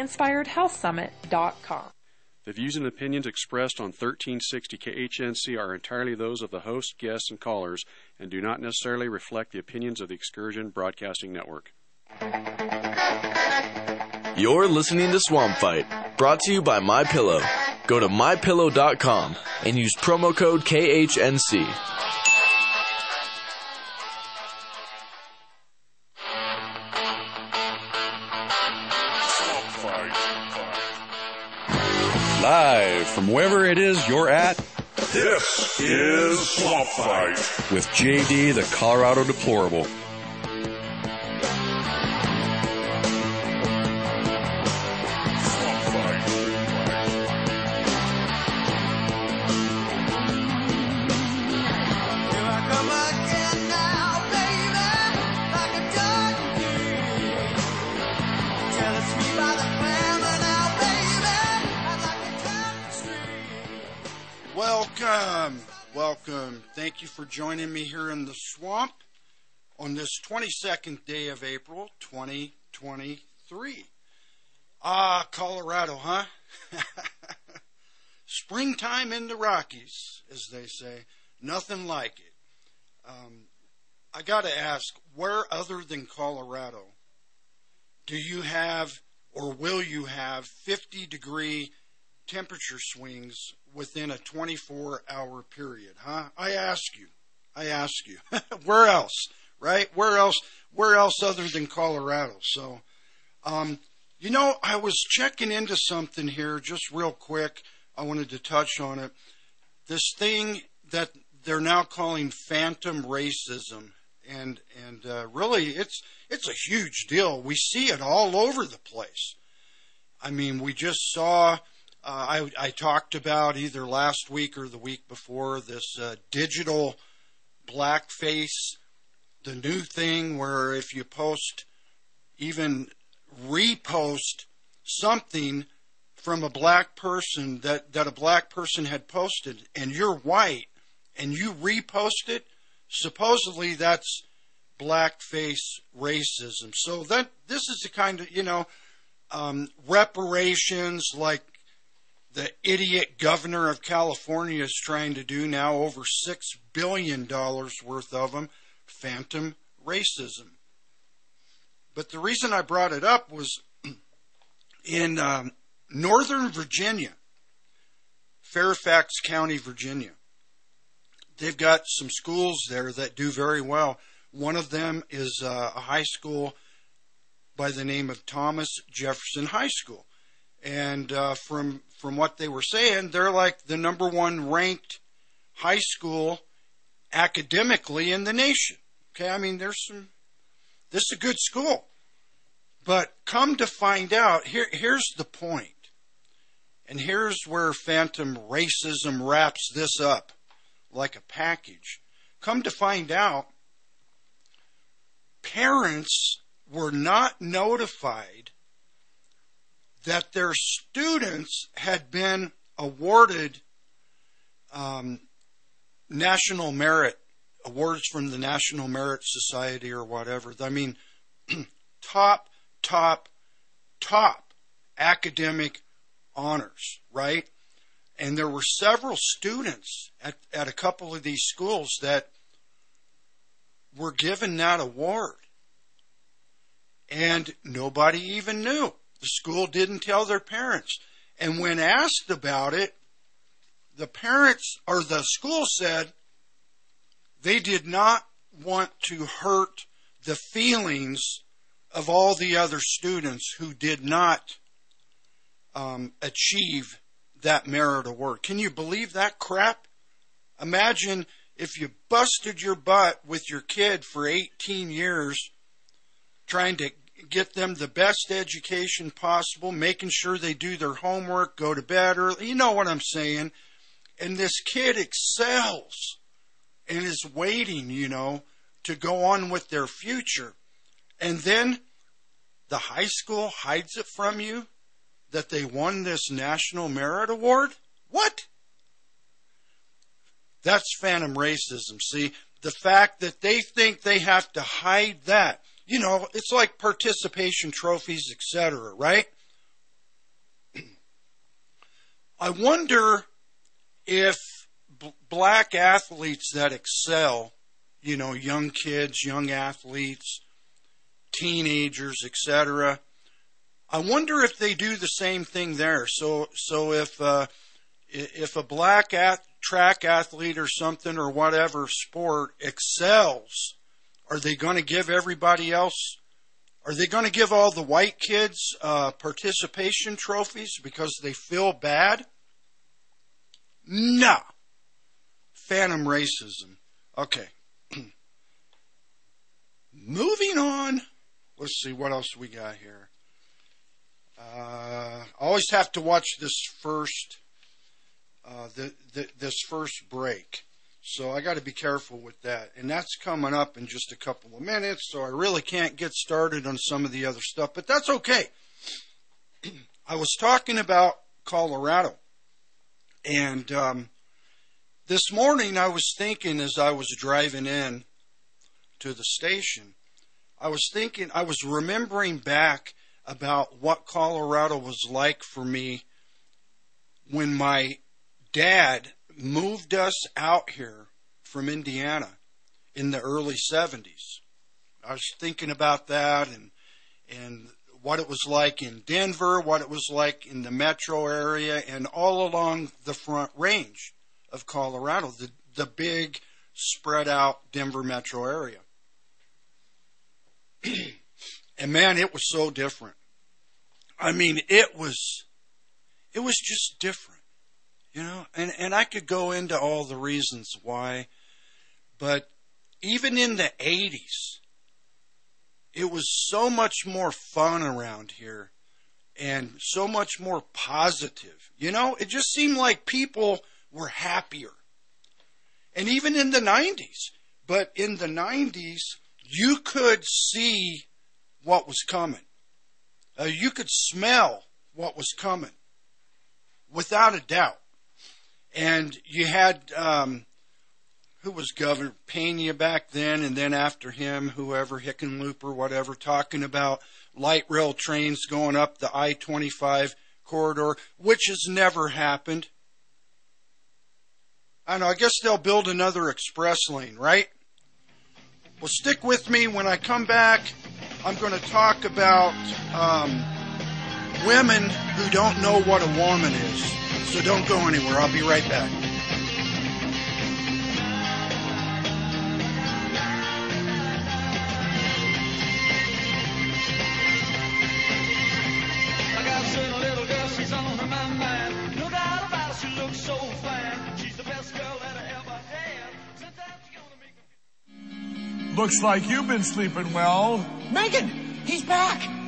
inspiredhealthsummit.com. The views and opinions expressed on 1360 KHNC are entirely those of the host, guests, and callers, and do not necessarily reflect the opinions of the Excursion Broadcasting Network. You're listening to Swamp Fight, brought to you by MyPillow. Go to MyPillow.com and use promo code KHNC. Live from wherever it is you're at, this is Swamp Fight with JD the Colorado Deplorable. Welcome. Thank you for joining me here in the swamp on this 22nd day of April, 2023. Colorado, huh? Springtime in the Rockies, as they say. Nothing like it. I got to ask, where other than Colorado do you have or will you have 50-degree temperature swings within a 24-hour period, huh? I ask you, where else, right? Where else other than Colorado? So, you know, I was checking into something here just real quick. I wanted to touch on it. This thing that they're now calling phantom racism, and really, it's a huge deal. We see it all over the place. I mean, we just saw. I talked about either last week or the week before this digital blackface, the new thing where if you post, even repost something from a black person that a black person had posted and you're white and you repost it, supposedly that's blackface racism. So this is the kind of, reparations like the idiot governor of California is trying to do now, over $6 billion worth of them, phantom racism. But the reason I brought it up was in Northern Virginia, Fairfax County, Virginia. They've got some schools there that do very well. One of them is a high school by the name of Thomas Jefferson High School. And from what they were saying, they're like the number one ranked high school academically in the nation. Okay, I mean, this is a good school. But come to find out, here's the point. And here's where phantom racism wraps this up like a package. Come to find out, parents were not notified that their students had been awarded National Merit, awards from the National Merit Society or whatever. I mean, top academic honors, right? And there were several students at a couple of these schools that were given that award. And nobody even knew. The school didn't tell their parents. And when asked about it, the parents or the school said they did not want to hurt the feelings of all the other students who did not achieve that merit award. Can you believe that crap? Imagine if you busted your butt with your kid for 18 years trying to get them the best education possible, making sure they do their homework, go to bed early. You know what I'm saying. And this kid excels and is waiting, to go on with their future. And then the high school hides it from you that they won this National Merit Award? What? That's phantom racism. See, the fact that they think they have to hide that. It's like participation trophies, etc., right? I wonder if black athletes that excel, you know, young kids, young athletes, teenagers, etc., I wonder if they do the same thing there. So if a black track athlete or something or whatever sport excels, are they going to give everybody else? Are they going to give all the white kids participation trophies because they feel bad? No. Phantom racism. Okay. Moving on. Let's see what else we got here. I always have to watch this first. This first break, so I got to be careful with that, and that's coming up in just a couple of minutes, so I really can't get started on some of the other stuff, but that's okay. I was talking about Colorado, and this morning I was thinking as I was driving in to the station, I was remembering back about what Colorado was like for me when my Dad moved us out here from Indiana in the early 70s. I was thinking about that and what it was like in Denver, what it was like in the metro area, and all along the Front Range of Colorado, the big spread out Denver metro area. And man, it was so different. I mean, it was just different. You know, and I could go into all the reasons why, but even in the 80s, it was so much more fun around here and so much more positive. You know, it just seemed like people were happier. And even in the 90s, but in the 90s, you could see what was coming. You could smell what was coming, without a doubt. And you had, who was Governor Pena back then, and then after him, whoever, Hickenlooper, whatever, talking about light rail trains going up the I-25 corridor, which has never happened. I know, I guess they'll build another express lane, right? Well, stick with me. When I come back, I'm going to talk about women who don't know what a woman is. So don't go anywhere. I'll be right back. I got a certain little girl, she's on my mind. No doubt about it, she looks so fine. She's the best girl that I ever had. Sometimes you're gonna make me... Looks like you've been sleeping well. Megan, he's back.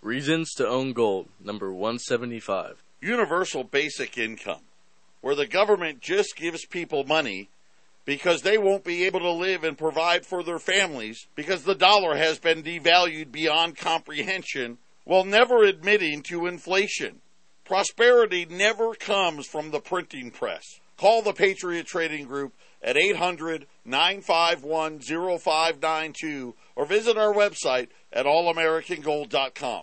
Reasons to own gold, number 175. Universal basic income, where the government just gives people money because they won't be able to live and provide for their families because the dollar has been devalued beyond comprehension while never admitting to inflation. Prosperity never comes from the printing press. Call the Patriot Trading Group at 800-951-0592 or visit our website at allamericangold.com.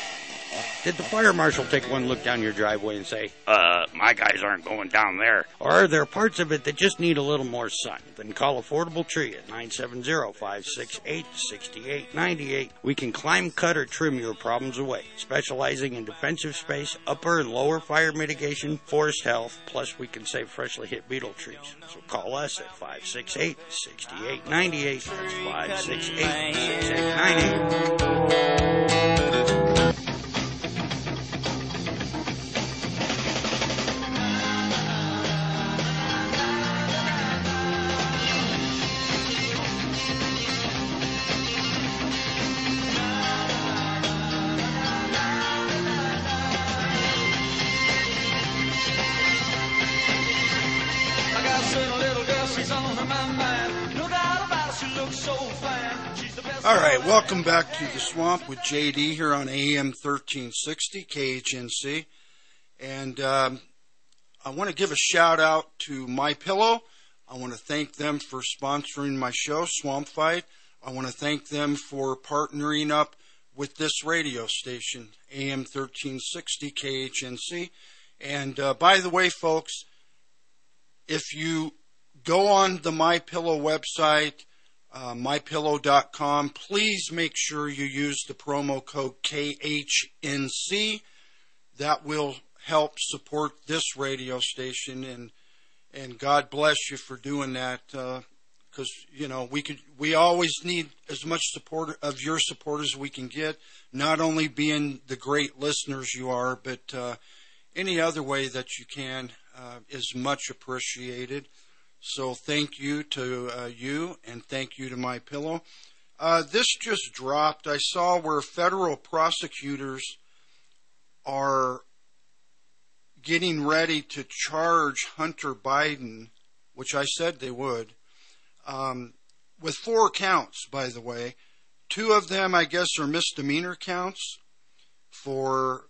Did the fire marshal take one look down your driveway and say, my guys aren't going down there? Or are there parts of it that just need a little more sun? Then call Affordable Tree at 970-568-6898. We can climb, cut, or trim your problems away, specializing in defensive space, upper and lower fire mitigation, forest health, plus we can save freshly hit beetle trees. So call us at 568-6898. That's 568-6898. All right, welcome back to The Swamp with JD here on AM 1360 KHNC. And I want to give a shout out to MyPillow. I want to thank them for sponsoring my show, Swamp Fight. I want to thank them for partnering up with this radio station, AM 1360 KHNC. And by the way, folks, if you go on the MyPillow website, mypillow.com, please make sure you use the promo code KHNC. That will help support this radio station, and God bless you for doing that, because you know we always need as much support of your support as we can get, not only being the great listeners you are, but any other way that you can is much appreciated. So thank you to you, and thank you to MyPillow. This just dropped. I saw where federal prosecutors are getting ready to charge Hunter Biden, which I said they would, with 4 counts, by the way. 2 of them, I guess, are misdemeanor counts for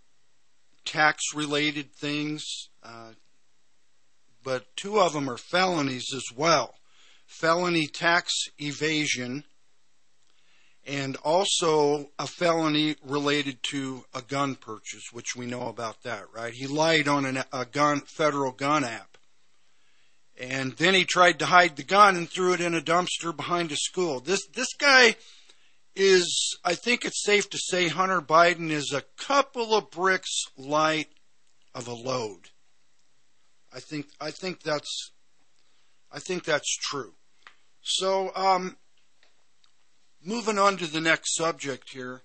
tax-related things, but 2 of them are felonies as well. Felony tax evasion, and also a felony related to a gun purchase, which we know about that, right? He lied on a federal gun app. And then he tried to hide the gun and threw it in a dumpster behind a school. This guy is, I think it's safe to say, Hunter Biden is a couple of bricks light of a load. I think that's true. So, moving on to the next subject here,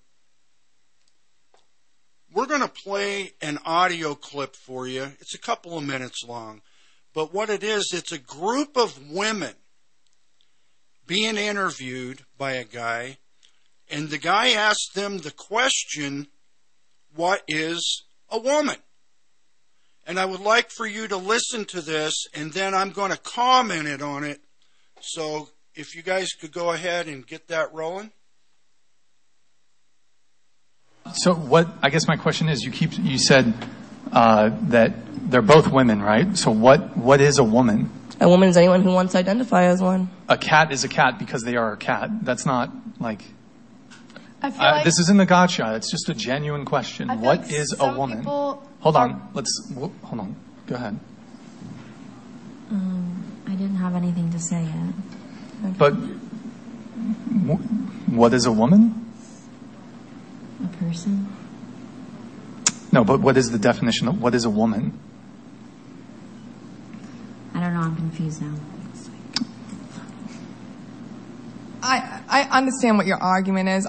we're going to play an audio clip for you. It's a couple of minutes long, but what it is, it's a group of women being interviewed by a guy, and the guy asked them the question, "What is a woman?" And I would like for you to listen to this, and then I'm going to comment on it. So if you guys could go ahead and get that rolling. So what? I guess my question is, you said that they're both women, right? So what is a woman? A woman is anyone who wants to identify as one. A cat is a cat because they are a cat. That's not like. I feel like this isn't a gotcha. It's just a genuine question. What like is a woman? Hold on. Hold on. Go ahead. I didn't have anything to say yet. Okay. But what is a woman? A person. No, but what is the definition of what is a woman? I don't know. I'm confused now. I understand what your argument is.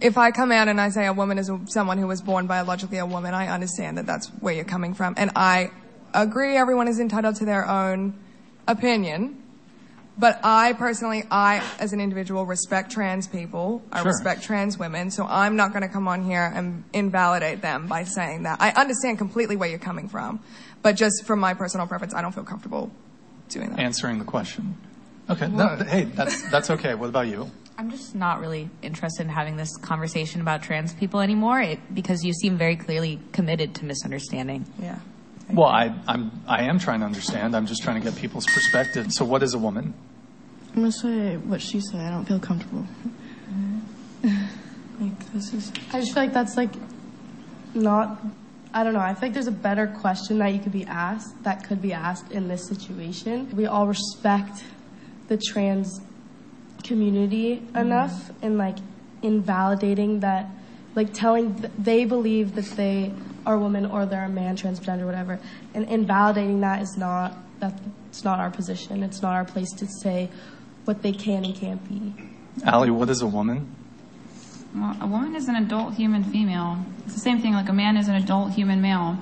If I come out and I say a woman is someone who was born biologically a woman, I understand that that's where you're coming from. And I agree everyone is entitled to their own opinion. But I personally, as an individual, respect trans people. I respect trans women. So I'm not going to come on here and invalidate them by saying that. I understand completely where you're coming from. But just from my personal preference, I don't feel comfortable doing that. Answering the question. Okay. No, hey, that's okay. What about you? I'm just not really interested in having this conversation about trans people anymore because you seem very clearly committed to misunderstanding. Yeah. Well, I am trying to understand. I'm just trying to get people's perspective. So what is a woman? I'm going to say what she said. I don't feel comfortable. I just feel like that's like not, I don't know. I feel like there's a better question that you could be asked, that could be asked in this situation. We all respect the trans community enough and like invalidating that, like telling they believe that they are a woman or they're a man, transgender, whatever, and invalidating that is not, that's not our position. It's not our place to say what they can and can't be. Allie, what is a woman? Well, a woman is an adult human female. It's the same thing, like a man is an adult human male.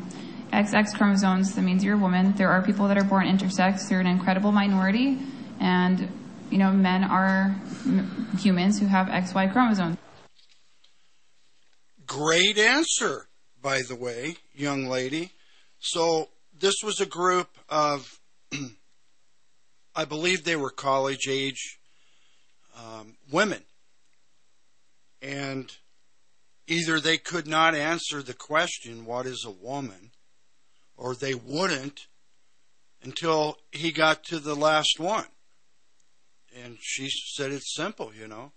XX chromosomes, that means you're a woman. There are people that are born intersex. They're an incredible minority. And, you know, men are humans who have XY chromosomes. Great answer, by the way, young lady. So this was a group of, I believe they were college-age women. And either they could not answer the question, what is a woman, or they wouldn't until he got to the last one. And she said it's simple, you know.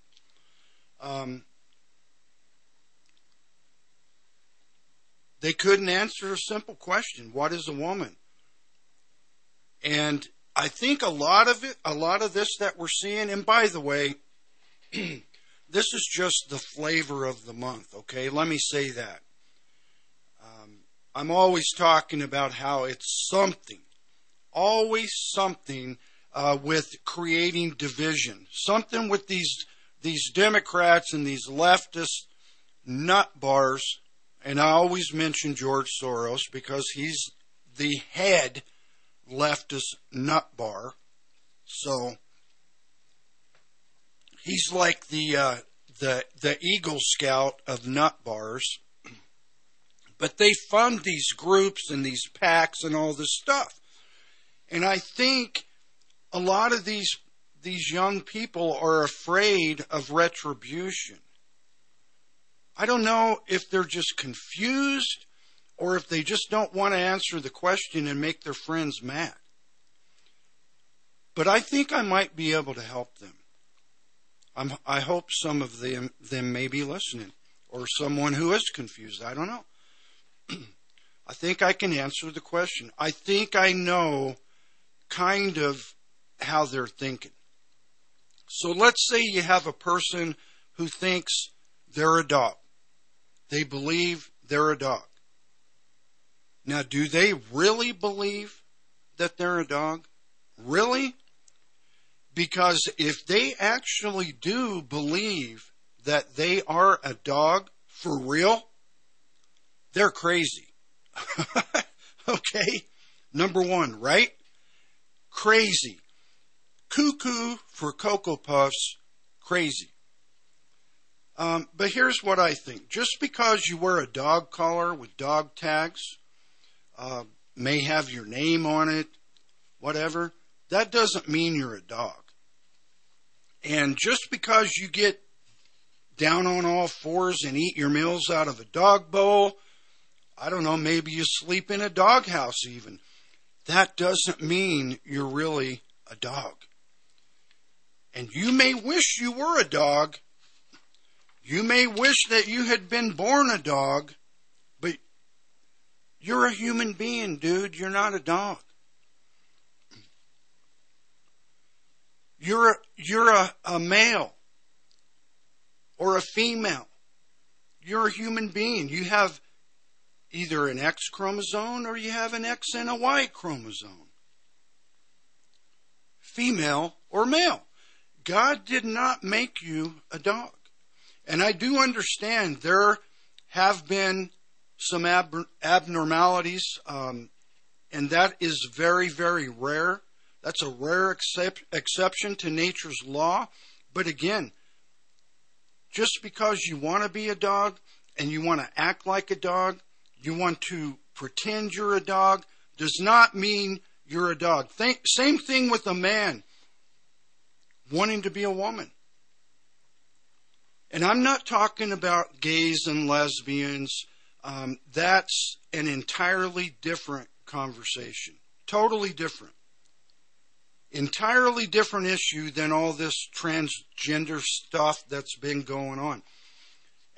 They couldn't answer a simple question, what is a woman? And I think a lot of this that we're seeing, and by the way, this is just the flavor of the month, okay? Let me say that. I'm always talking about how it's something, always something with creating division, something with these Democrats and these leftist nut bars. And I always mention George Soros because he's the head leftist nut bar. So he's like the Eagle Scout of nut bars. But they fund these groups and these PACs and all this stuff. And I think a lot of these young people are afraid of retribution. I don't know if they're just confused or if they just don't want to answer the question and make their friends mad. But I think I might be able to help them. I hope some of them may be listening, or someone who is confused. I don't know. I think I can answer the question. I think I know kind of how they're thinking. So let's say you have a person who thinks they're a dog. They believe they're a dog. Now, do they really believe that they're a dog? Really? Because if they actually do believe that they are a dog for real, they're crazy. Okay? Number one, right? Crazy. Cuckoo for Cocoa Puffs, crazy. But here's what I think. Just because you wear a dog collar with dog tags, may have your name on it, whatever, that doesn't mean you're a dog. And just because you get down on all fours and eat your meals out of a dog bowl, I don't know, maybe you sleep in a dog house even, that doesn't mean you're really a dog. And you may wish you were a dog. You may wish that you had been born a dog, but you're a human being, dude. You're not a dog. You're a male or a female. You're a human being. You have either an X chromosome or you have an X and a Y chromosome. Female or male. God did not make you a dog. And I do understand there have been some abnormalities, and that is very, very rare. That's a rare exception to nature's law. But again, just because you want to be a dog and you want to act like a dog, you want to pretend you're a dog, does not mean you're a dog. Same thing with a man wanting to be a woman. And I'm not talking about gays and lesbians. That's an entirely different conversation. Totally different. Entirely different issue than all this transgender stuff that's been going on.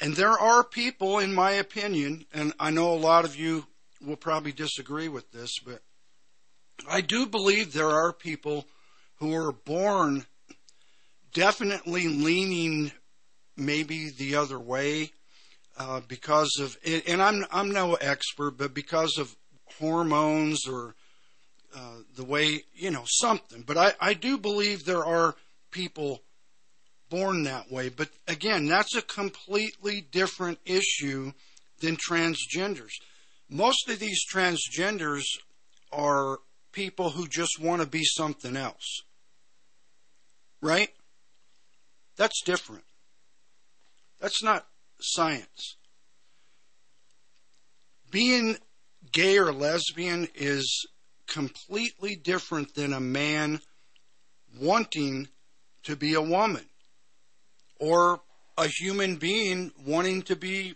And there are people, in my opinion, and I know a lot of you will probably disagree with this, but I do believe there are people who are born definitely leaning maybe the other way because of, and I'm no expert, but because of hormones or the way, you know, something. But I do believe there are people born that way. But again, that's a completely different issue than transgenders. Most of these transgenders are people who just want to be something else. Right? That's different. That's not science. Being gay or lesbian is completely different than a man wanting to be a woman or a human being wanting to be,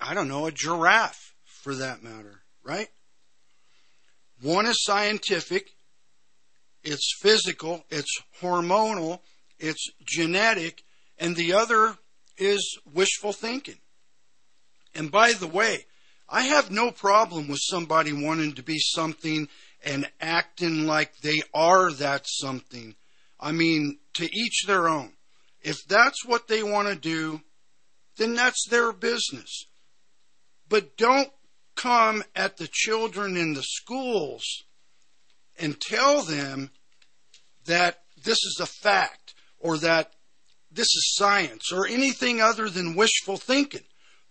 I don't know, a giraffe for that matter, right? One is scientific, it's physical, it's hormonal, it's genetic, and the other is wishful thinking. And by the way, I have no problem with somebody wanting to be something and acting like they are that something. I mean, to each their own. If that's what they want to do, then that's their business. But don't come at the children in the schools and tell them that this is a fact or that this is science or anything other than wishful thinking.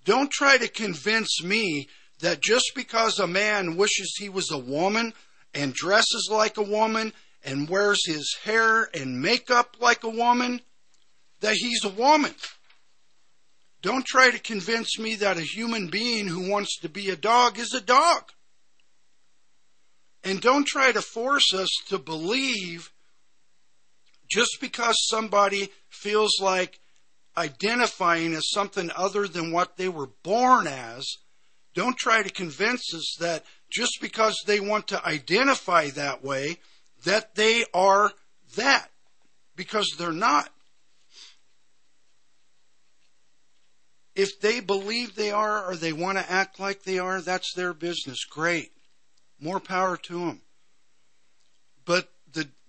Don't try to convince me that just because a man wishes he was a woman and dresses like a woman and wears his hair and makeup like a woman, that he's a woman. Don't try to convince me that a human being who wants to be a dog is a dog. And don't try to force us to believe just because somebody feels like identifying as something other than what they were born as, don't try to convince us that just because they want to identify that way, that they are that, because they're not. If they believe they are or they want to act like they are, that's their business. Great. More power to them. But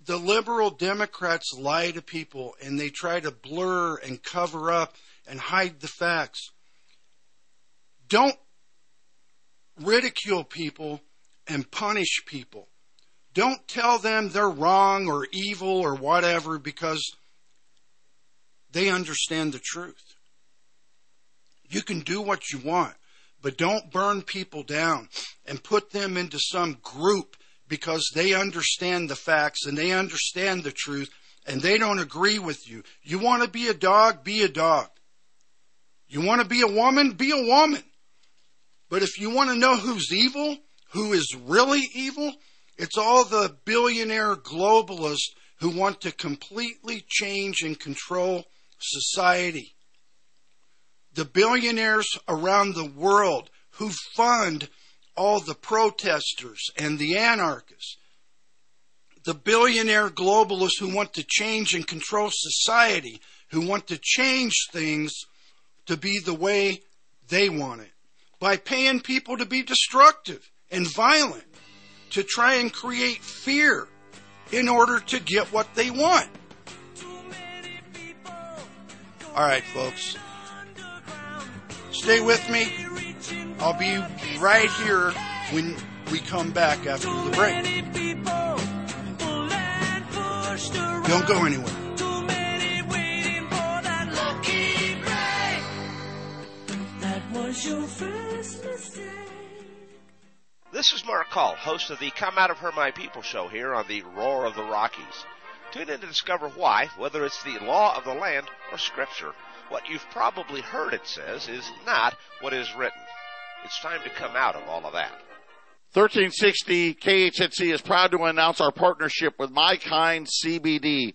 the liberal Democrats lie to people and they try to blur and cover up and hide the facts. Don't ridicule people and punish people. Don't tell them they're wrong or evil or whatever because they understand the truth. You can do what you want, but don't burn people down and put them into some group because they understand the facts and they understand the truth and they don't agree with you. You want to be a dog? Be a dog. You want to be a woman? Be a woman. But if you want to know who's evil, who is really evil, it's all the billionaire globalists who want to completely change and control society. The billionaires around the world who fund all the protesters and the anarchists, the billionaire globalists who want to change and control society, who want to change things to be the way they want it, by paying people to be destructive and violent, to try and create fear in order to get what they want. All right, folks. Stay with me. I'll be right here when we come back after the break. Don't go anywhere. This is Mark Call, host of the Come Out of Her My People show here on the Roar of the Rockies. Tune in to discover why, whether it's the law of the land or scripture, what you've probably heard it says is not what is written. It's time to come out of all of that. 1360 KHNC is proud to announce our partnership with My Kind CBD,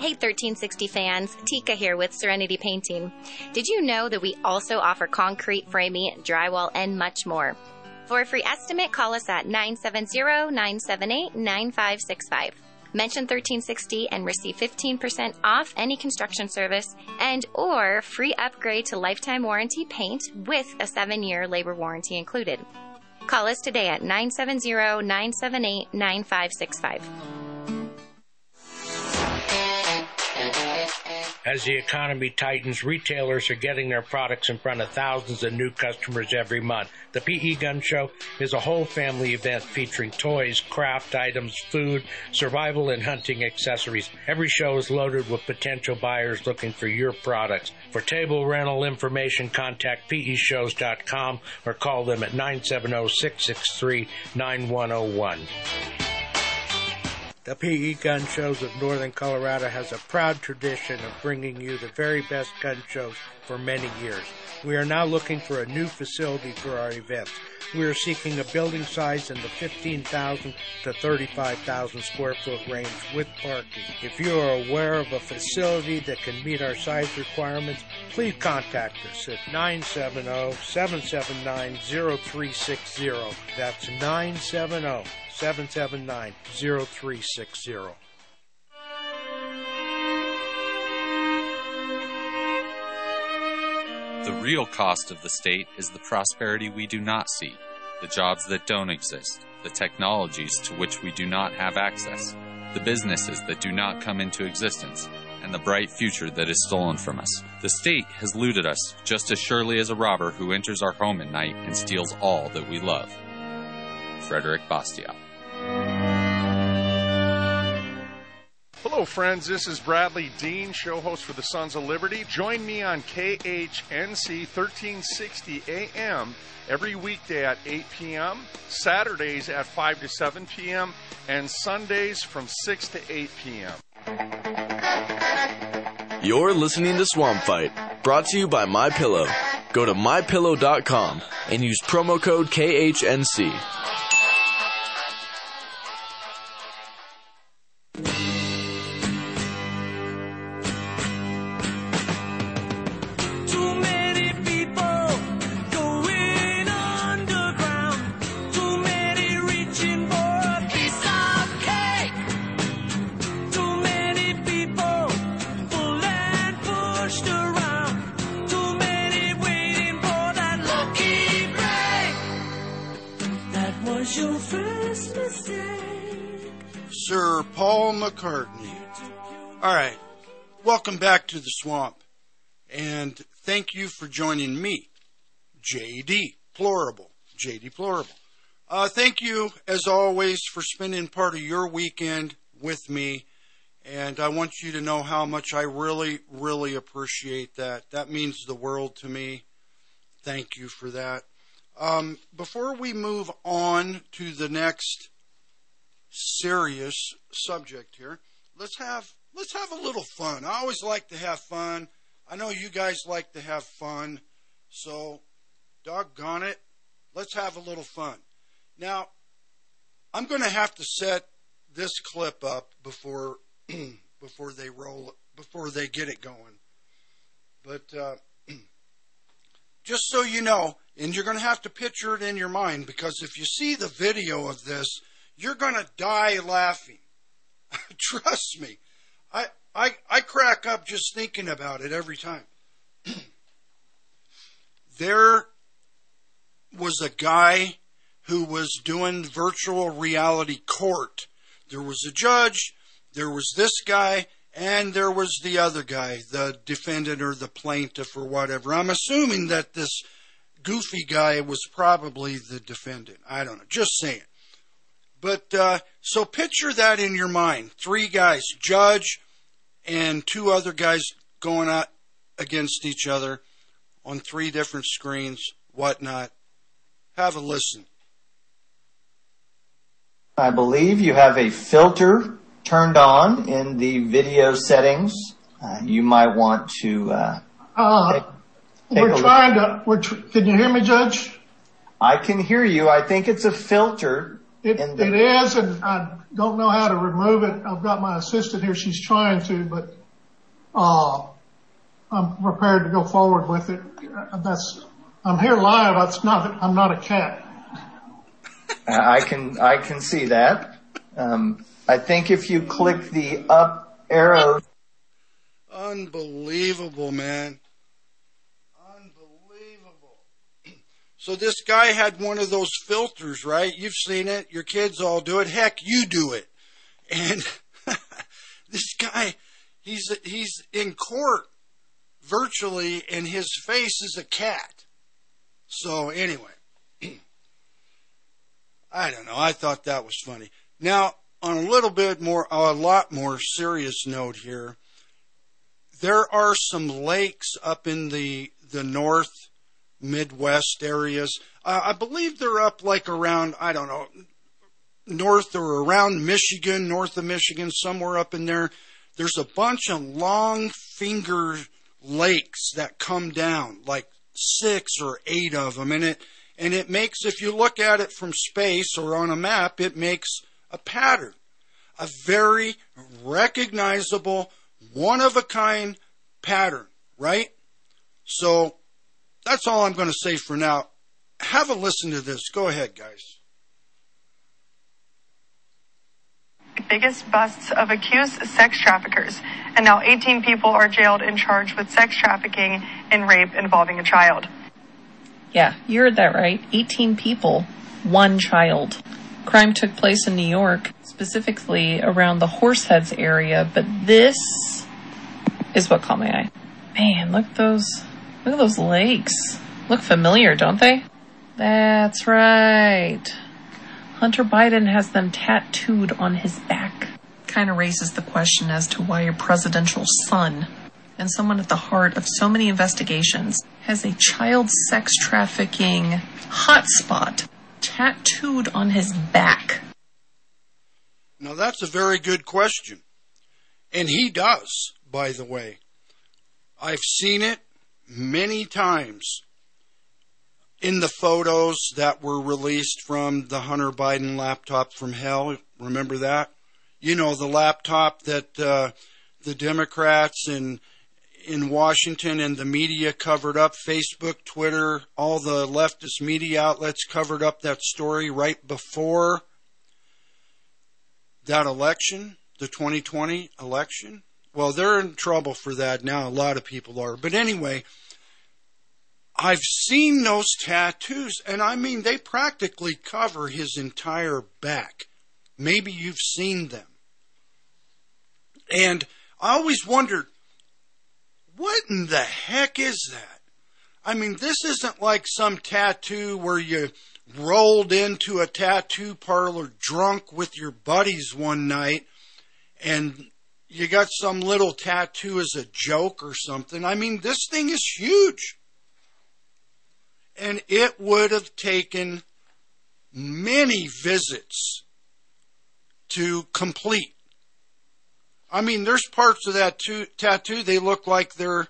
Hey 1360 fans, Tika here with Serenity Painting. Did you know that we also offer concrete, framing, drywall, and much more? For a free estimate, call us at 970-978-9565. Mention 1360 and receive 15% off any construction service and or free upgrade to lifetime warranty paint with a 7-year labor warranty included. Call us today at 970-978-9565. As the economy tightens, retailers are getting their products in front of thousands of new customers every month. The P.E. Gun Show is a whole family event featuring toys, craft items, food, survival, and hunting accessories. Every show is loaded with potential buyers looking for your products. For table rental information, contact peshows.com or call them at 970-663-9101. The P.E. Gun Shows of Northern Colorado has a proud tradition of bringing you the very best gun shows for many years. We are now looking for a new facility for our events. We are seeking a building size in the 15,000 to 35,000 square foot range with parking. If you are aware of a facility that can meet our size requirements, please contact us at 970-779-0360. That's 970-779-0360. The real cost of the state is the prosperity we do not see, the jobs that don't exist, the technologies to which we do not have access, the businesses that do not come into existence, and the bright future that is stolen from us. The state has looted us just as surely as a robber who enters our home at night and steals all that we love. Frederick Bastiat. Hello, friends. This is Bradley Dean, show host for the Sons of Liberty. Join me on KHNC 1360 AM every weekday at 8 p.m., Saturdays at 5 to 7 p.m., and Sundays from 6 to 8 p.m. You're listening to Swamp Fight, brought to you by MyPillow. Go to MyPillow.com and use promo code KHNC. Welcome back to the swamp, and thank you for joining me, J.D. Plorable. Thank you, as always, for spending part of your weekend with me, and I want you to know how much I really, really appreciate that. That means the world to me. Thank you for that. Before we move on to the next serious subject here, let's have a little fun. I always like to have fun. I know you guys like to have fun. So, doggone it, let's have a little fun. Now, I'm going to have to set this clip up before they get it going. But just so you know, and you're going to have to picture it in your mind, because if you see the video of this, you're going to die laughing. Trust me. I crack up just thinking about it every time. There was a guy who was doing virtual reality court. There was a judge, there was this guy, and there was the other guy, the defendant or the plaintiff or whatever. I'm assuming that this goofy guy was probably the defendant. I don't know, just saying. But so picture that in your mind. Three guys, judge and two other guys going out against each other on three different screens, whatnot. Have a listen. I believe you have a filter turned on in the video settings. You might want to take we're a trying look. To. We're can you hear me, Judge? I can hear you. I think it's a filter. It is, and I don't know how to remove it. I've got my assistant here. She's trying to, but I'm prepared to go forward with it. I'm here live. It's not. I'm not a cat. I can see that. I think if you click the up arrow. Unbelievable, man. Unbelievable. So this guy had one of those filters, right? You've seen it. Your kids all do it. Heck, you do it. And this guy, he's in court virtually, and his face is a cat. So anyway. I don't know. I thought that was funny. Now, on a lot more serious note here, there are some lakes up in the north Midwest areas. I believe they're up like around, I don't know, north or around Michigan, north of Michigan, somewhere up in there. There's a bunch of long finger lakes that come down, like 6 or 8 of them, and it makes, if you look at it from space or on a map, it makes a pattern, a very recognizable, one-of-a-kind pattern, right? So that's all I'm going to say for now. Have a listen to this. Go ahead, guys. Biggest busts of accused sex traffickers, and now 18 people are jailed and charged with sex trafficking and rape involving a child. Yeah, you heard that right. 18 people, one child. Crime took place in New York, specifically around the Horseheads area, but this is what caught my eye. Man, look at those lakes. Look familiar, don't they? That's right. Hunter Biden has them tattooed on his back. Kind of raises the question as to why a presidential son and someone at the heart of so many investigations has a child sex trafficking hotspot tattooed on his back. Now, that's a very good question. And he does, by the way. I've seen it many times in the photos that were released from the Hunter Biden laptop from hell. Remember that? You know, the laptop that the Democrats in Washington and the media covered up. Facebook, Twitter, all the leftist media outlets covered up that story right before that election, the 2020 election. Well, they're in trouble for that now. A lot of people are. But anyway, I've seen those tattoos, and I mean, they practically cover his entire back. Maybe you've seen them. And I always wondered, what in the heck is that? I mean, this isn't like some tattoo where you rolled into a tattoo parlor drunk with your buddies one night and you got some little tattoo as a joke or something. I mean, this thing is huge. And it would have taken many visits to complete. I mean, there's parts of that tattoo, they look like they're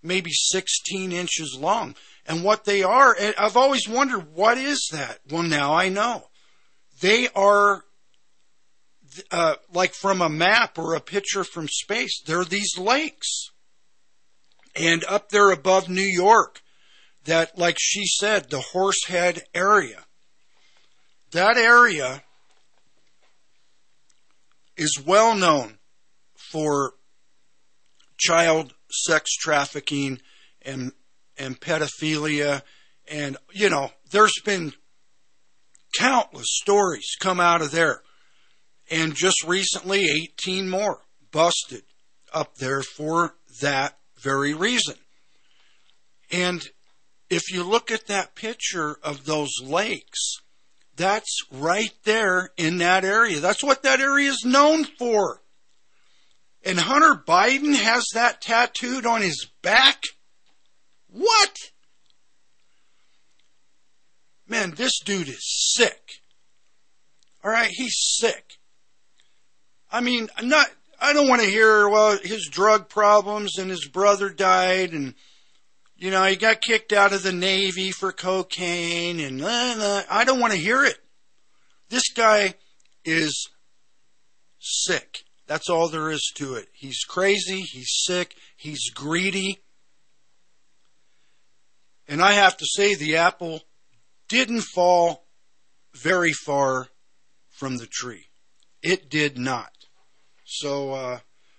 maybe 16 inches long. And what they are, and I've always wondered, what is that? Well, now I know. They are like from a map or a picture from space. They're these lakes. And up there above New York, that, like she said, the Horsehead area. That area is well known for child sex trafficking and pedophilia, and, you know, there's been countless stories come out of there. And just recently, 18 more busted up there for that very reason. And if you look at that picture of those lakes, that's right there in that area. That's what that area is known for. And Hunter Biden has that tattooed on his back? What? Man, this dude is sick. All right, he's sick. I mean, I don't want to hear, well, his drug problems and his brother died and, you know, he got kicked out of the Navy for cocaine and blah, blah. I don't want to hear it. This guy is sick. That's all there is to it. He's crazy, he's sick, he's greedy. And I have to say, the apple didn't fall very far from the tree. It did not. So,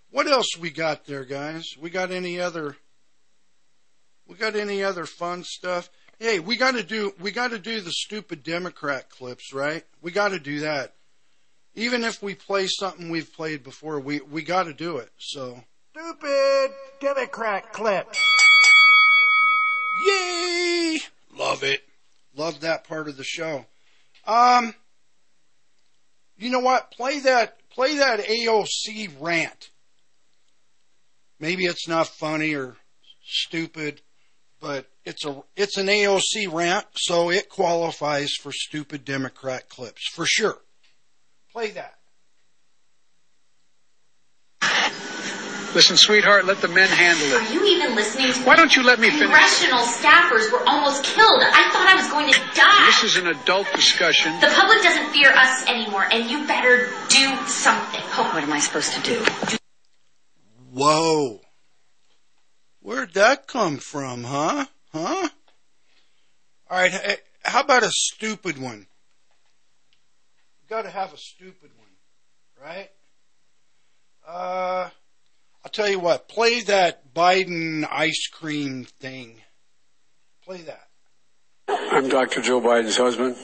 what else we got there, guys? We got any other fun stuff? Hey, we got to do the stupid Democrat clips, right? We got to do that. Even if we play something we've played before, we got to do it. So, stupid Democrat clip. Yay! Love it. Love that part of the show. You know what? Play that AOC rant. Maybe it's not funny or stupid, but it's an AOC rant, so it qualifies for stupid Democrat clips for sure. Play that. Listen, sweetheart, let the men handle it. Are you even listening to me? Why don't you let me finish? Congressional staffers were almost killed. I thought I was going to die. This is an adult discussion. The public doesn't fear us anymore, and you better do something. Oh, what am I supposed to do? Whoa. Where'd that come from, huh? Huh? All right, hey, how about a stupid one? Got to have a stupid one, right? I'll tell you what. Play that Biden ice cream thing. Play that. I'm Dr. Joe Biden's husband,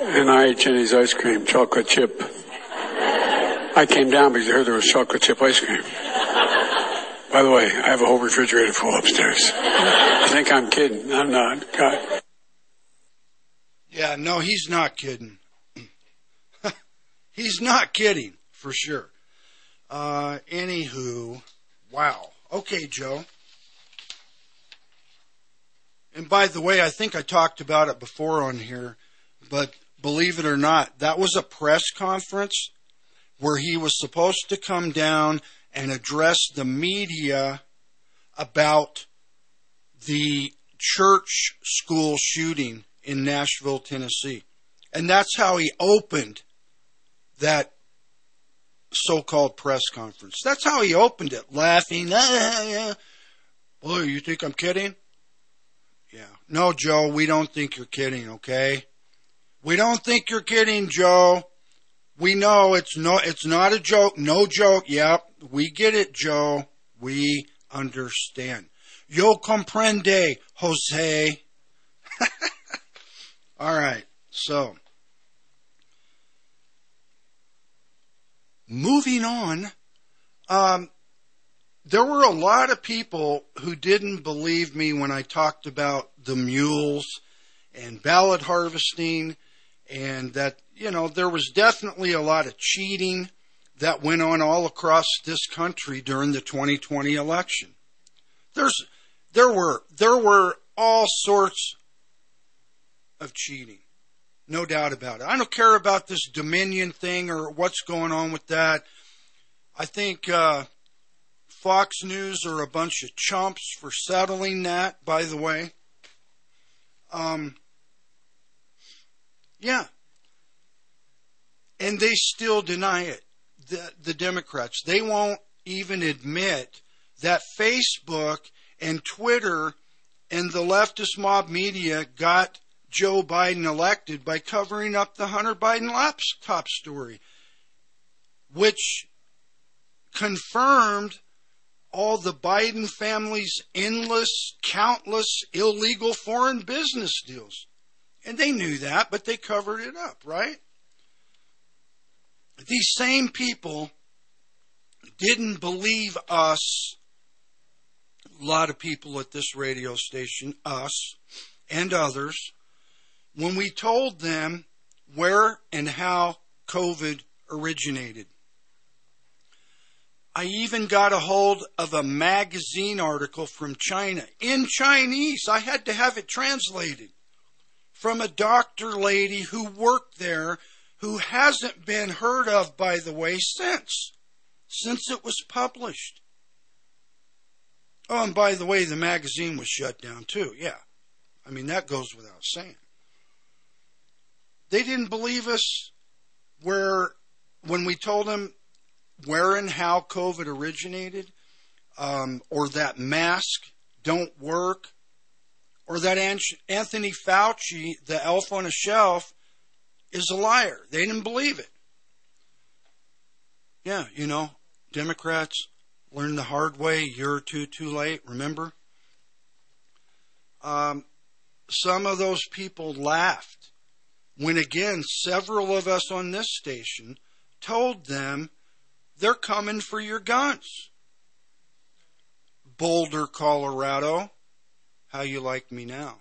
and I ate Jenny's ice cream, chocolate chip. I came down because I heard there was chocolate chip ice cream. By the way, I have a whole refrigerator full upstairs. I think I'm kidding. I'm not. God. Yeah, no, he's not kidding. He's not kidding, for sure. Anywho, wow. Okay, Joe. And by the way, I think I talked about it before on here, but believe it or not, that was a press conference where he was supposed to come down and address the media about the church school shooting in Nashville, Tennessee. And that's how he opened that so-called press conference. That's how he opened it, laughing. Boy, you think I'm kidding? Yeah. No, Joe, we don't think you're kidding, okay? We don't think you're kidding, Joe. We know it's not a joke. No joke. Yep. We get it, Joe. We understand. Yo comprende, Jose. All right, so moving on, there were a lot of people who didn't believe me when I talked about the mules and ballot harvesting and that, you know, there was definitely a lot of cheating that went on all across this country during the 2020 election. There were all sorts of cheating, no doubt about it. I don't care about this Dominion thing or what's going on with that. I think Fox News are a bunch of chumps for settling that, by the way. Yeah. And they still deny it, the Democrats. They won't even admit that Facebook and Twitter and the leftist mob media got Joe Biden elected by covering up the Hunter Biden laptop story. which confirmed all the Biden family's endless, countless illegal foreign business deals. And they knew that, but they covered it up, right? These same people didn't believe us, a lot of people at this radio station, us and others, when we told them where and how COVID originated. I even got a hold of a magazine article from China, in Chinese. I had to have it translated from a doctor lady who worked there, who hasn't been heard of, by the way, since it was published. Oh, and by the way, the magazine was shut down too, yeah. I mean, that goes without saying. They didn't believe us when we told them where and how COVID originated, or that masks don't work, or that Anthony Fauci, the elf on a shelf, is a liar. They didn't believe it. Yeah, you know, Democrats learned the hard way, a year or two too late, remember? Some of those people laughed when, again, several of us on this station told them they're coming for your guns. Boulder, Colorado, how you like me now?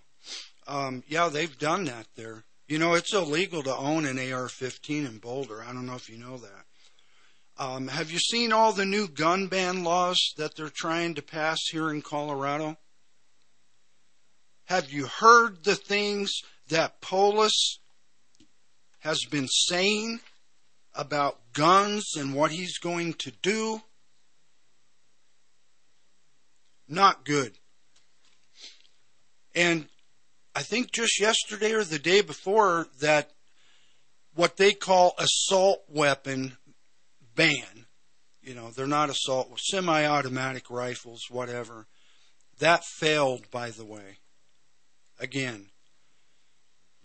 Yeah, they've done that there. You know, it's illegal to own an AR-15 in Boulder. I don't know if you know that. Have you seen all the new gun ban laws that they're trying to pass here in Colorado? Have you heard the things that Polis has been saying about guns and what he's going to do? Not good. And I think just yesterday or the day before that, what they call assault weapon ban, you know, they're not assault, semi-automatic rifles, whatever, that failed, by the way, again.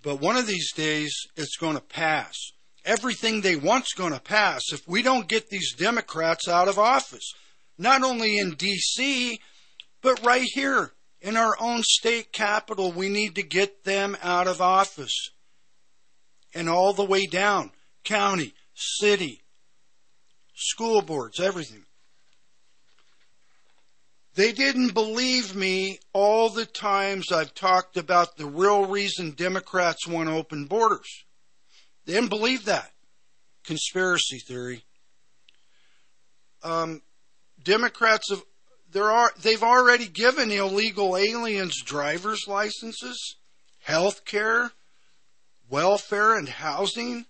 But one of these days, it's going to pass. Everything they want's going to pass if we don't get these Democrats out of office, not only in D.C., but right here. In our own state capital, we need to get them out of office. And all the way down, county, city, school boards, everything. They didn't believe me all the times I've talked about the real reason Democrats want open borders. They didn't believe that. Conspiracy theory. Democrats have... They've already given illegal aliens driver's licenses, health care, welfare, and housing.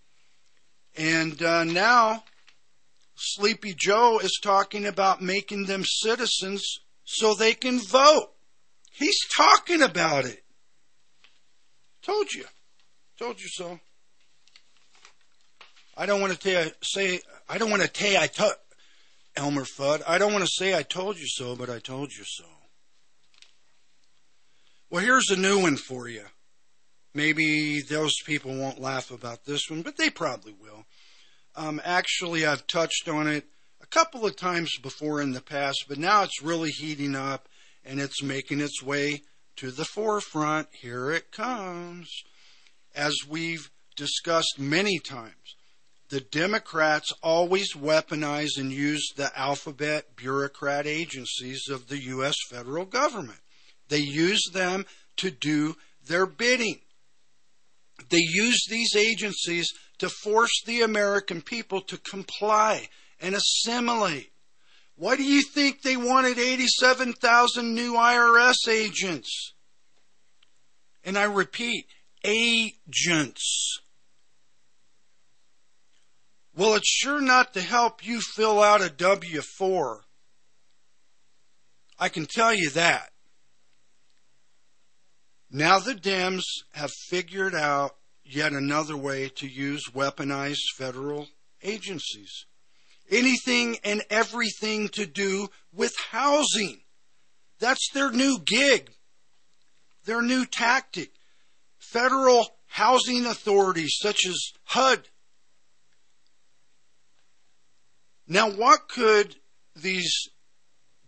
And now Sleepy Joe is talking about making them citizens so they can vote. He's talking about it. Told you. Told you so. I don't want to say, I don't want to say I took. Elmer Fudd, I don't want to say I told you so, but I told you so. Well, here's a new one for you. Maybe those people won't laugh about this one, but they probably will. Actually, I've touched on it a couple of times before in the past, but now it's really heating up, and it's making its way to the forefront. Here it comes. As we've discussed many times, the Democrats always weaponize and use the alphabet bureaucrat agencies of the U.S. federal government. They use them to do their bidding. They use these agencies to force the American people to comply and assimilate. Why do you think they wanted 87,000 new IRS agents? And I repeat, agents. Well, it's sure not to help you fill out a W-4. I can tell you that. Now the Dems have figured out yet another way to use weaponized federal agencies. Anything and everything to do with housing. That's their new gig. Their new tactic. Federal housing authorities such as HUD. Now, what could these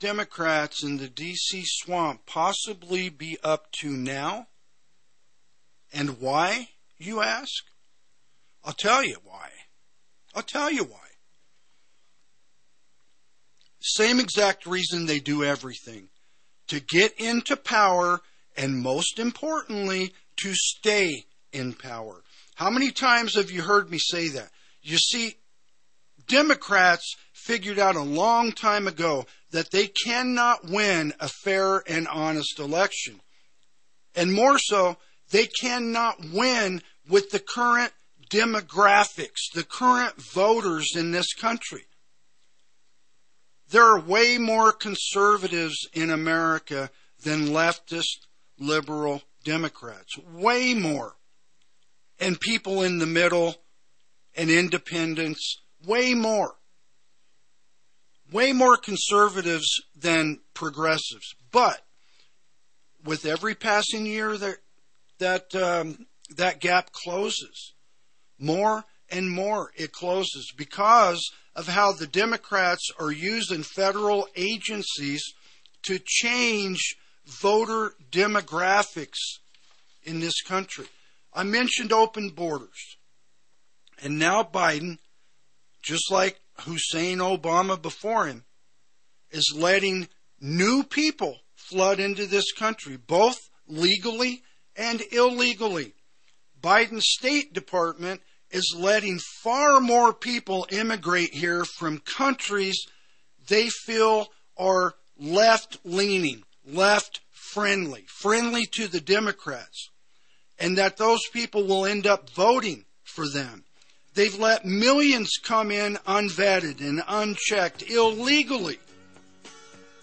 Democrats in the D.C. swamp possibly be up to now? And why, you ask? I'll tell you why. I'll tell you why. Same exact reason they do everything. To get into power, and most importantly, to stay in power. How many times have you heard me say that? You see, Democrats figured out a long time ago that they cannot win a fair and honest election. And more so, they cannot win with the current demographics, the current voters in this country. There are way more conservatives in America than leftist liberal Democrats. Way more. And people in the middle and independents, way more. Way more conservatives than progressives. But with every passing year that gap closes. More and more it closes because of how the Democrats are using federal agencies to change voter demographics in this country. I mentioned open borders. And now Biden, just like Hussein Obama before him, is letting new people flood into this country, both legally and illegally. Biden's State Department is letting far more people immigrate here from countries they feel are left-leaning, left-friendly, friendly to the Democrats, and that those people will end up voting for them. They've let millions come in unvetted and unchecked illegally,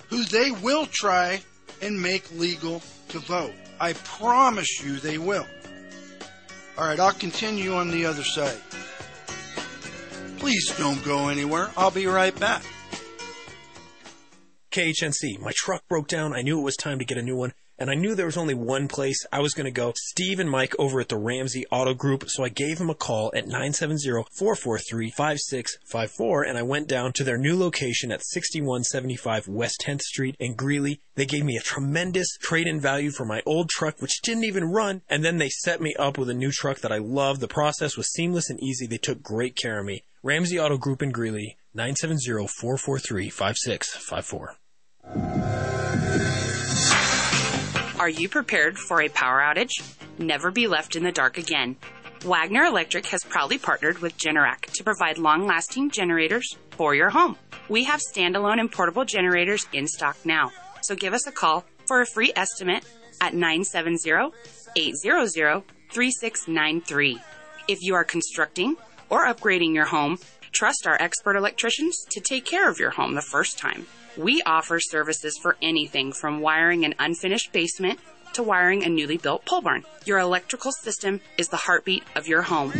who they will try and make legal to vote. I promise you they will. All right, I'll continue on the other side. Please don't go anywhere. I'll be right back. KHNC, my truck broke down. I knew it was time to get a new one, and I knew there was only one place I was going to go, Steve and Mike over at the Ramsey Auto Group, so I gave them a call at 970-443-5654, and I went down to their new location at 6175 West 10th Street in Greeley. They gave me a tremendous trade-in value for my old truck, which didn't even run, and then they set me up with a new truck that I love. The process was seamless and easy. They took great care of me. Ramsey Auto Group in Greeley, 970-443-5654. Are you prepared for a power outage? Never be left in the dark again. Wagner Electric has proudly partnered with Generac to provide long-lasting generators for your home. We have standalone and portable generators in stock now, so give us a call for a free estimate at 970-800-3693. If you are constructing or upgrading your home, trust our expert electricians to take care of your home the first time. We offer services for anything from wiring an unfinished basement to wiring a newly built pole barn. Your electrical system is the heartbeat of your home.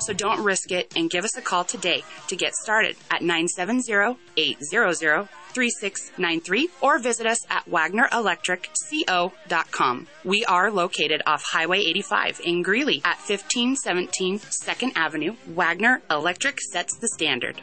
So don't risk it and give us a call today to get started at 970-800-3693 or visit us at WagnerElectricCo.com. We are located off Highway 85 in Greeley at 1517 2nd Avenue. Wagner Electric sets the standard.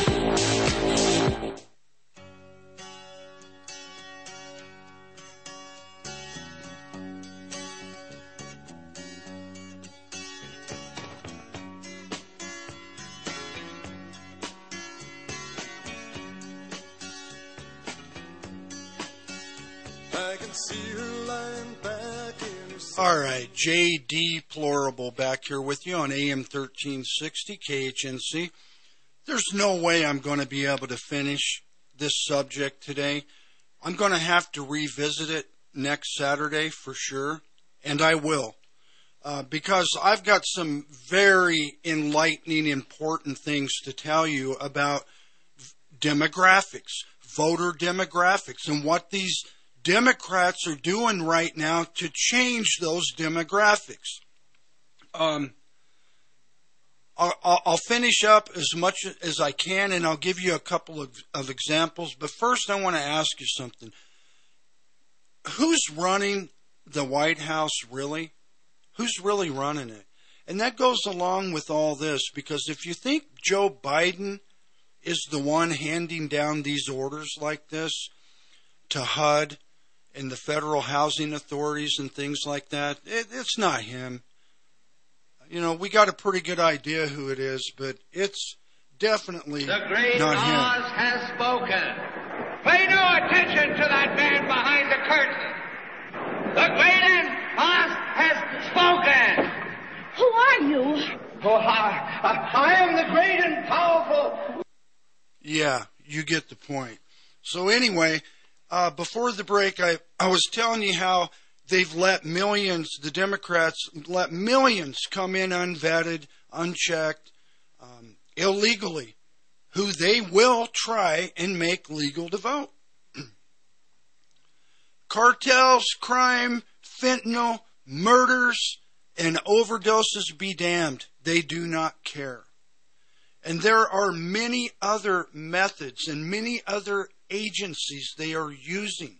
All right, J.D. Plorable back here with you on AM 1360 KHNC. There's no way I'm going to be able to finish this subject today. I'm going to have to revisit it next Saturday for sure, and I will. because I've got some very enlightening, important things to tell you about demographics, voter demographics, and what these Democrats are doing right now to change those demographics. I'll finish up as much as I can, and I'll give you a couple of examples. But first, I want to ask you something. Who's running the White House, really? Who's really running it? And that goes along with all this, because if you think Joe Biden is the one handing down these orders like this to HUD and the Federal Housing Authorities and things like that, it's not him. You know, we got a pretty good idea who it is, but it's definitely not him. The great Oz has spoken. Pay no attention to that man behind the curtain. The great Oz has spoken. Who are you? Oh, I am the great and powerful. Yeah, you get the point. So anyway, before the break, I was telling you how they've let millions, the Democrats, let millions come in unvetted, unchecked, illegally, who they will try and make legal to vote. Cartels, crime, fentanyl, murders, and overdoses be damned. They do not care. And there are many other methods and many other agencies they are using.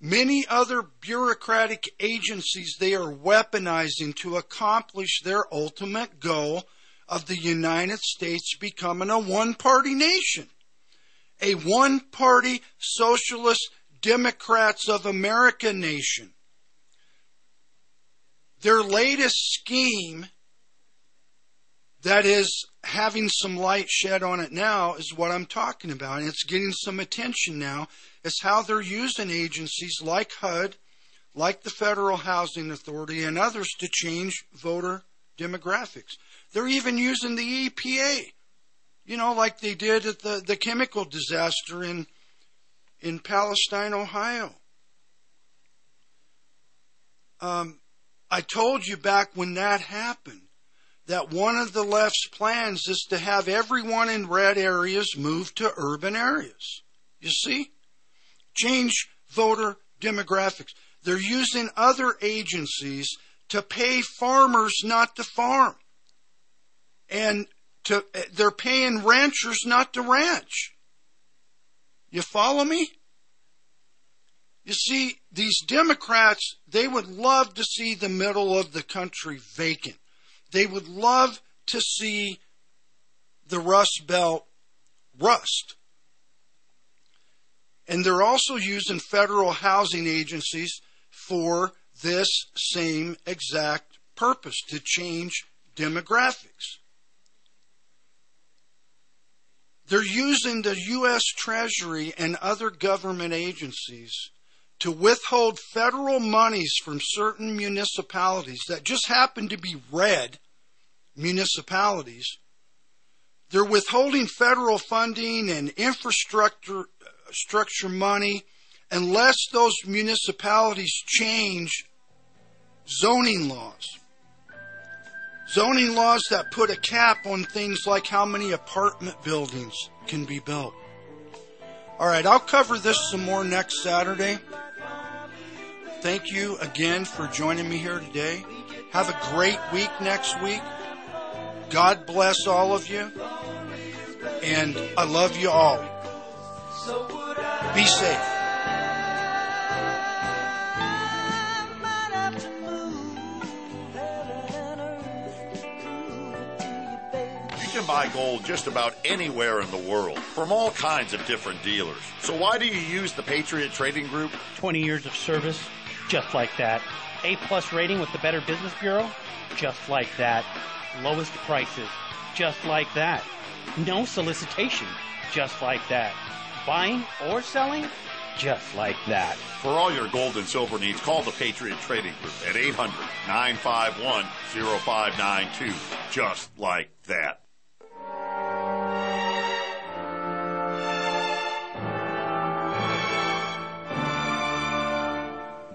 Many other bureaucratic agencies they are weaponizing to accomplish their ultimate goal of the United States becoming a one-party nation. A one-party socialist Democrats of America nation. Their latest scheme, that is having some light shed on it now, is what I'm talking about. And it's getting some attention now. It's how they're using agencies like HUD, like the Federal Housing Authority, and others to change voter demographics. They're even using the EPA, you know, like they did at the chemical disaster in Palestine, Ohio. I told you back when that happened that one of the left's plans is to have everyone in red areas move to urban areas. You see? Change voter demographics. They're using other agencies to pay farmers not to farm. And they're paying ranchers not to ranch. You follow me? You see, these Democrats, they would love to see the middle of the country vacant. They would love to see the Rust Belt rust. And they're also using federal housing agencies for this same exact purpose, to change demographics. They're using the U.S. Treasury and other government agencies to withhold federal monies from certain municipalities that just happen to be red municipalities. They're withholding federal funding and infrastructure money unless those municipalities change zoning laws. Zoning laws that put a cap on things like how many apartment buildings can be built. All right, I'll cover this some more next Saturday. Thank you again for joining me here today. Have a great week next week. God bless all of you. And I love you all. Be safe. You can buy gold just about anywhere in the world from all kinds of different dealers. So why do you use the Patriot Trading Group? 20 years of service, just like that. A+ rating with the Better Business Bureau, just like that. Lowest prices, just like that. No solicitation, just like that. Buying or selling, just like that. For all your gold and silver needs, call the Patriot Trading Group at 800-951-0592, just like that.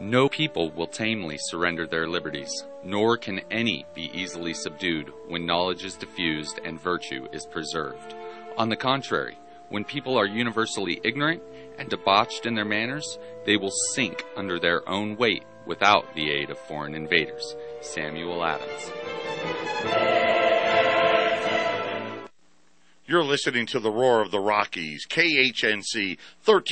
No people will tamely surrender their liberties, nor can any be easily subdued when knowledge is diffused and virtue is preserved. On the contrary, when people are universally ignorant and debauched in their manners, they will sink under their own weight without the aid of foreign invaders. Samuel Adams. You're listening to the Roar of the Rockies, KHNC 13.